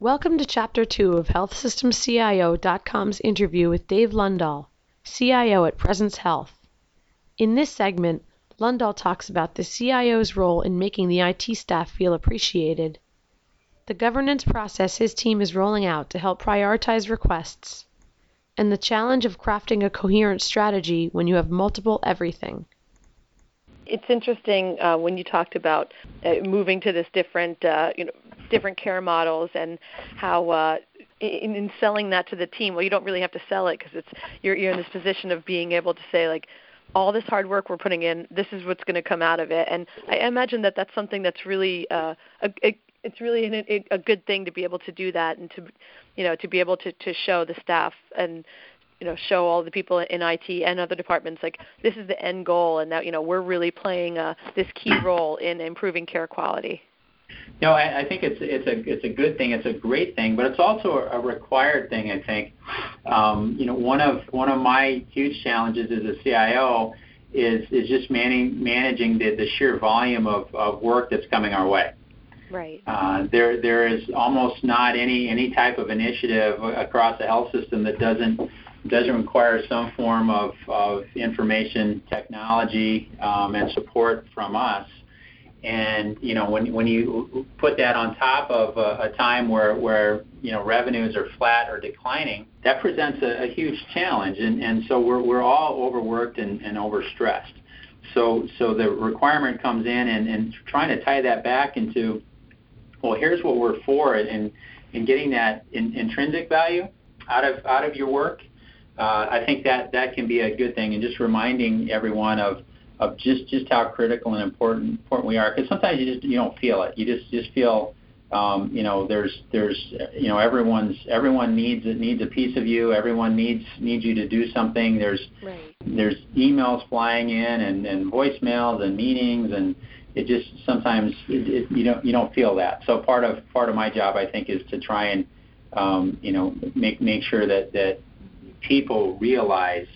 Welcome to Chapter 2 of HealthSystemCIO.com's interview with Dave Lundahl, CIO at Presence Health. In this segment, Lundahl talks about the CIO's role in making the IT staff feel appreciated, the governance process his team is rolling out to help prioritize requests, and the challenge of crafting a coherent strategy when you have multiple everything. It's interesting when you talked about moving to this different care models and how in selling that to the team, well, you don't really have to sell it because you're in this position of being able to say, like, all this hard work we're putting in, this is what's going to come out of it. And I imagine that that's something that's really it's really a good thing to be able to do that and to be able to show the staff and show all the people in IT and other departments, like, this is the end goal, and that we're really playing this key role in improving care quality. No, I think it's a good thing. It's a great thing, but it's also a required thing, I think. One of my huge challenges as a CIO is just managing the sheer volume of work that's coming our way. Right. There is almost not any type of initiative across the health system that doesn't require some form of information technology and support from us. And when you put that on top of a time where revenues are flat or declining, that presents a huge challenge. And so we're all overworked and overstressed. So the requirement comes in and trying to tie that back into, well, here's what we're for, and getting that intrinsic value out of your work. I think that can be a good thing, and just reminding everyone of just how critical and important we are. Because sometimes you don't feel it. You just feel, there's everyone needs a piece of you. Everyone needs you to do something. There's emails flying in and voicemails and meetings, and it just sometimes you don't feel that. So part of my job, I think, is to try and make sure that people realize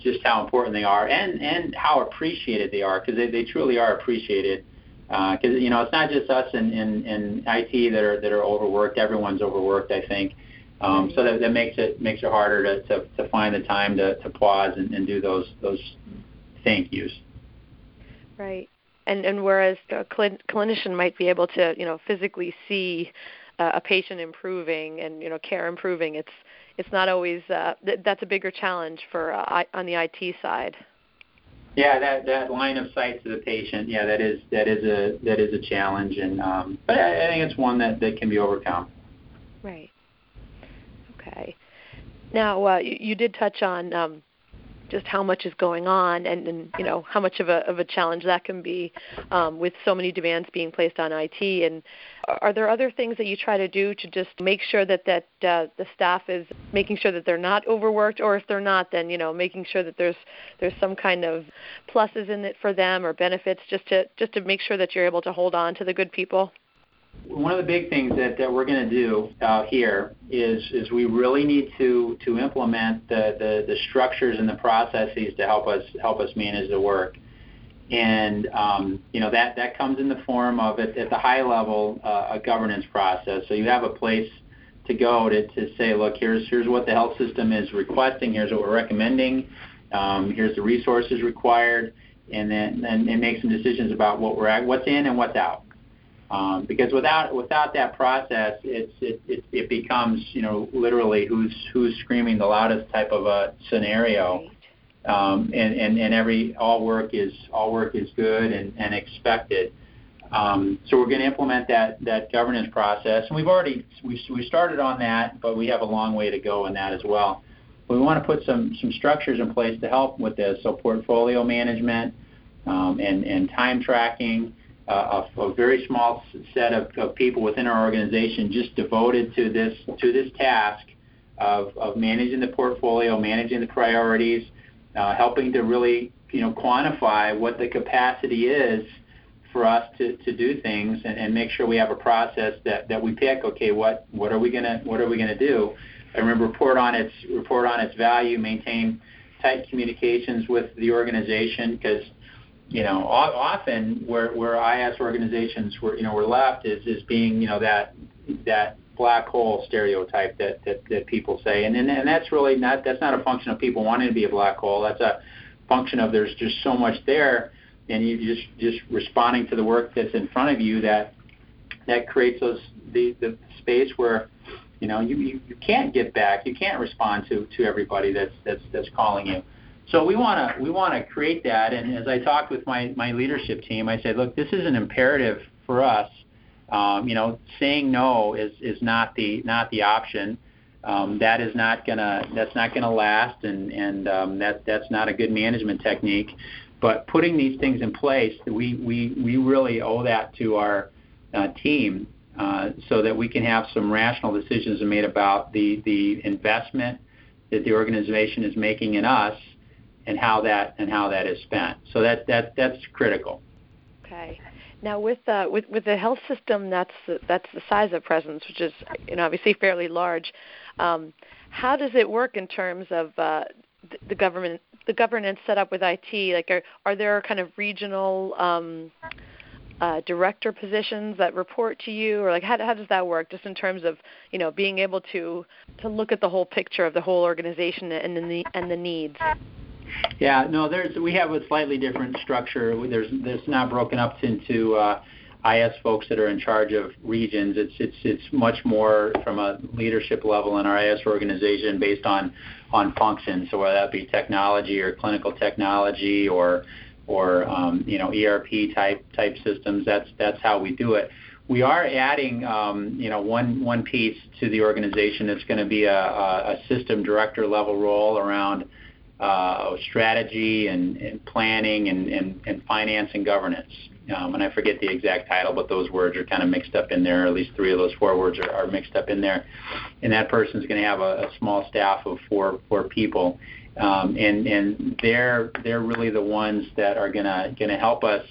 just how important they are and how appreciated they are, because they truly are appreciated. Because it's not just us in IT that are overworked. Everyone's overworked, I think. So that makes it harder to find the time to pause and do those thank yous. Right. And whereas a clinician might be able to physically see a patient improving and care improving, it's not always that's a bigger challenge for on the IT side. Yeah, that line of sight to the patient. Yeah, that is a challenge, and but I think it's one that can be overcome. Right. Okay. Now you did touch on just how much is going on, and how much of a challenge that can be with so many demands being placed on IT. And are there other things that you try to do to just make sure that the staff is making sure that they're not overworked, or if they're not, then making sure that there's some kind of pluses in it for them or benefits, just to make sure that you're able to hold on to the good people? One of the big things that we're going to do here is we really need to implement the structures and the processes to help us manage the work. And that comes in the form of, at the high level, a governance process. So you have a place to go to say, look, here's what the health system is requesting, here's what we're recommending, here's the resources required, and then and make some decisions about what's in and what's out. Because without that process, it becomes literally who's screaming the loudest type of a scenario, and all work is good and expected. So we're going to implement that governance process, and we started on that, but we have a long way to go in that as well. We want to put some structures in place to help with this, so portfolio management and time tracking. A very small set of people within our organization just devoted to this task of managing the portfolio, managing the priorities, helping to really quantify what the capacity is for us to do things, and make sure we have a process that we pick. Okay, what are we gonna do? And report on its value. Maintain tight communications with the organization, because you know, often where I ask organizations we're left is being, you know, that black hole stereotype that people say, and that's really not, that's not a function of people wanting to be a black hole. That's a function of there's just so much there, and you just responding to the work that's in front of you that creates those the space where, you know, you can't get back, you can't respond to everybody that's calling you. So we want to create that, and as I talked with my leadership team, I said, look, this is an imperative for us. You know, saying no is not the option. That is not gonna last, and that's not a good management technique. But putting these things in place, we really owe that to our team, so that we can have some rational decisions made about the investment that the organization is making in us, and how that is spent. So that's critical. Okay. Now, with the health system, that's the size of Presence, which is, you know, obviously fairly large. How does it work in terms of the governance set up with IT? Like, are there kind of regional director positions that report to you, or like how does that work? Just in terms of, you know, being able to look at the whole picture of the whole organization and the needs. Yeah, no. We have a slightly different structure. There's not broken up into IS folks that are in charge of regions. It's much more from a leadership level in our IS organization based on functions. So whether that be technology or clinical technology or you know, ERP type systems, that's how we do it. We are adding, you know, one piece to the organization that's going to be a system director level role around strategy and planning and finance and governance. And I forget the exact title, but those words are kind of mixed up in there, or at least three of those four words are mixed up in there. And that person's going to have a small staff of four people. And they're really the ones that are going to help us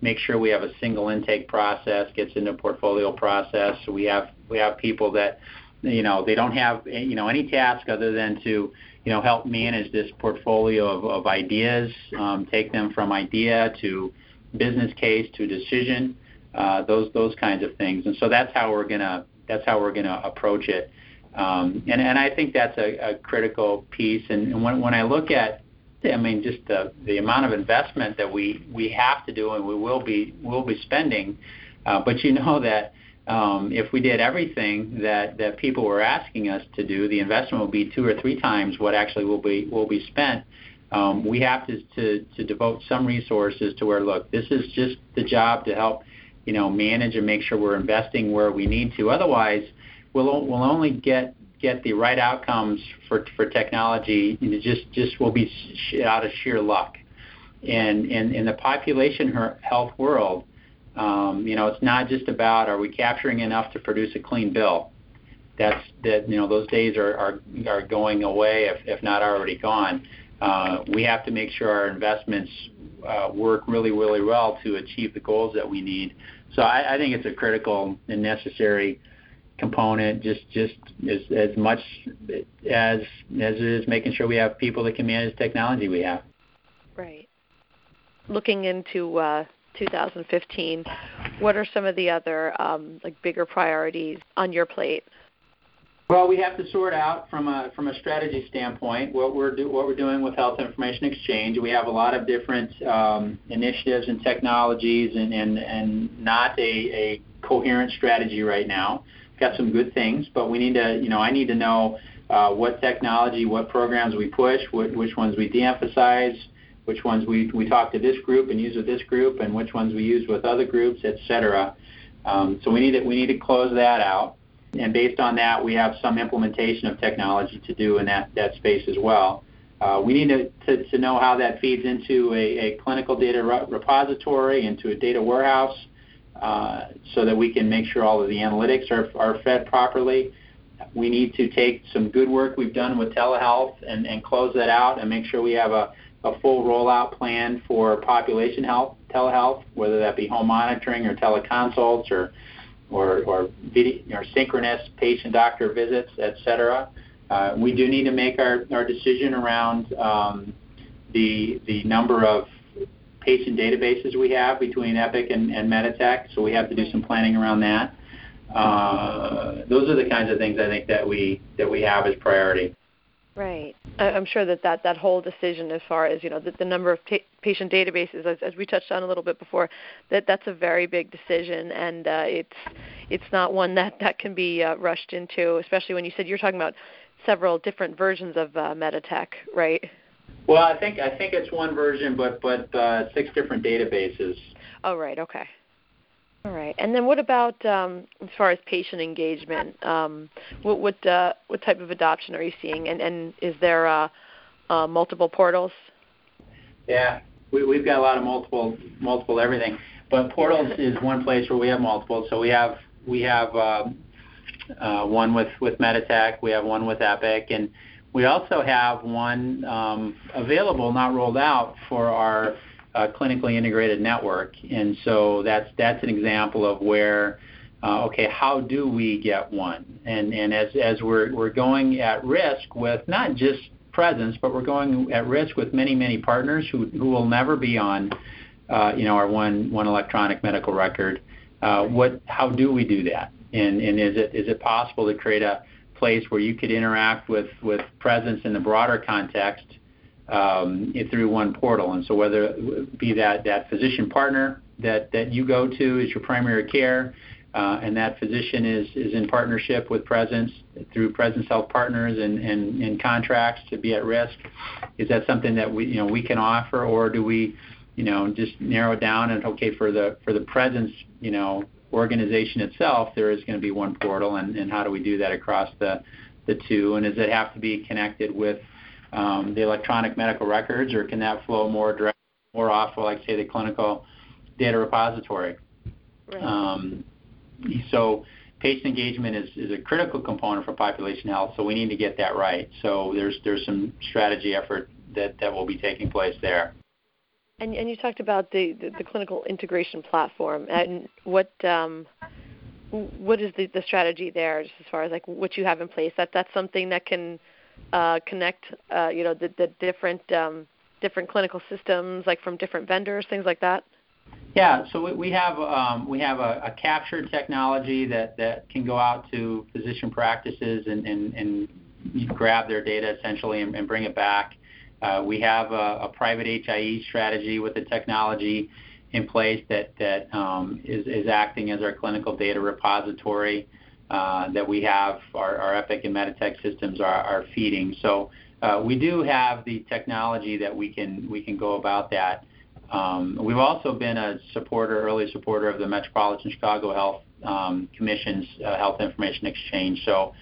make sure we have a single intake process, gets into portfolio process. So we have people that, you know, they don't have, you know, any task other than to, you know, help manage this portfolio of ideas, take them from idea to business case to decision, those kinds of things. And so that's how we're gonna approach it. And I think that's a critical piece. And when I look at, I mean, just the amount of investment that we have to do and we will be spending, but you know that. If we did everything that people were asking us to do, the investment would be 2 or 3 times what actually will be spent. We have to devote some resources to where, look, this is just the job to help, you know, manage and make sure we're investing where we need to. Otherwise, we'll only get the right outcomes for technology. It just will be out of sheer luck. And in the population health world, you know, it's not just about are we capturing enough to produce a clean bill. You know, those days are going away, if not already gone. We have to make sure our investments work really, really well to achieve the goals that we need. So I think it's a critical and necessary component, just as much as it is making sure we have people that can manage technology we have. Right. Looking into 2015, what are some of the other like bigger priorities on your plate? Well, we have to sort out from a strategy standpoint what we're doing with Health Information Exchange. We have a lot of different initiatives and technologies, and not a coherent strategy right now. We've got some good things, but we need to, you know, I need to know what technology, what programs we push, which ones we de-emphasize, which ones we talk to this group and use with this group, and which ones we use with other groups, et cetera. So we need to close that out. And based on that, we have some implementation of technology to do in that space as well. We need to know how that feeds into a clinical data repository, into a data warehouse, so that we can make sure all of the analytics are fed properly. We need to take some good work we've done with telehealth and close that out and make sure we have a full rollout plan for population health, telehealth, whether that be home monitoring or teleconsults or video or synchronous patient-doctor visits, et cetera. We do need to make our decision around the number of patient databases we have between Epic and Meditech, so we have to do some planning around that. Those are the kinds of things I think that we have as priority. Right. I'm sure that whole decision as far as, you know, the number of patient databases, as we touched on a little bit before, that's a very big decision, and it's not one that can be rushed into, especially when you said you're talking about several different versions of Meditech, right? Well, I think it's one version, but 6 different databases. Oh, right. Okay. All right. And then what about as far as patient engagement? What type of adoption are you seeing? And is there multiple portals? Yeah, we've got a lot of multiple everything, but portals is one place where we have multiple. So we have one with Meditech, we have one with Epic, and we also have one available, not rolled out, for our clinically integrated network. And so that's an example of where, how do we get one? And as we're going at risk with not just Presence, but we're going at risk with many, many partners who will never be on, our one electronic medical record. How do we do that? And is it possible to create a place where you could interact with Presence in the broader context through one portal? And so whether it be that physician partner that you go to is your primary care, and that physician is in partnership with Presence through Presence Health Partners and contracts to be at risk, is that something that we can offer, or do we just narrow it down and for the Presence organization itself, there is going to be one portal, and how do we do that across the two? And does it have to be connected with the electronic medical records, or can that flow more direct, more off, like say the clinical data repository? Right. So patient engagement is a critical component for population health, so we need to get that right. So there's some strategy effort that will be taking place there. And you talked about the clinical integration platform, and what is the strategy there, just as far as like what you have in place? That's something that can connect, the different clinical systems, like from different vendors, things like that. Yeah. So we have a captured technology that can go out to physician practices and grab their data essentially and bring it back. We have a private HIE strategy with the technology in place that is acting as our clinical data repository that we have our Epic and Meditech systems are feeding. So we do have the technology that we can go about that. We've also been early supporter of the Metropolitan Chicago Health Commission's Health Information Exchange. So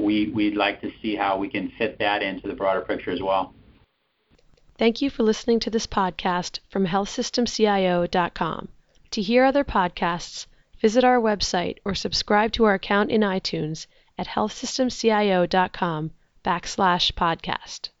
we'd like to see how we can fit that into the broader picture as well. Thank you for listening to this podcast from HealthSystemCIO.com. To hear other podcasts, visit our website or subscribe to our account in iTunes at HealthSystemCIO.com/podcast.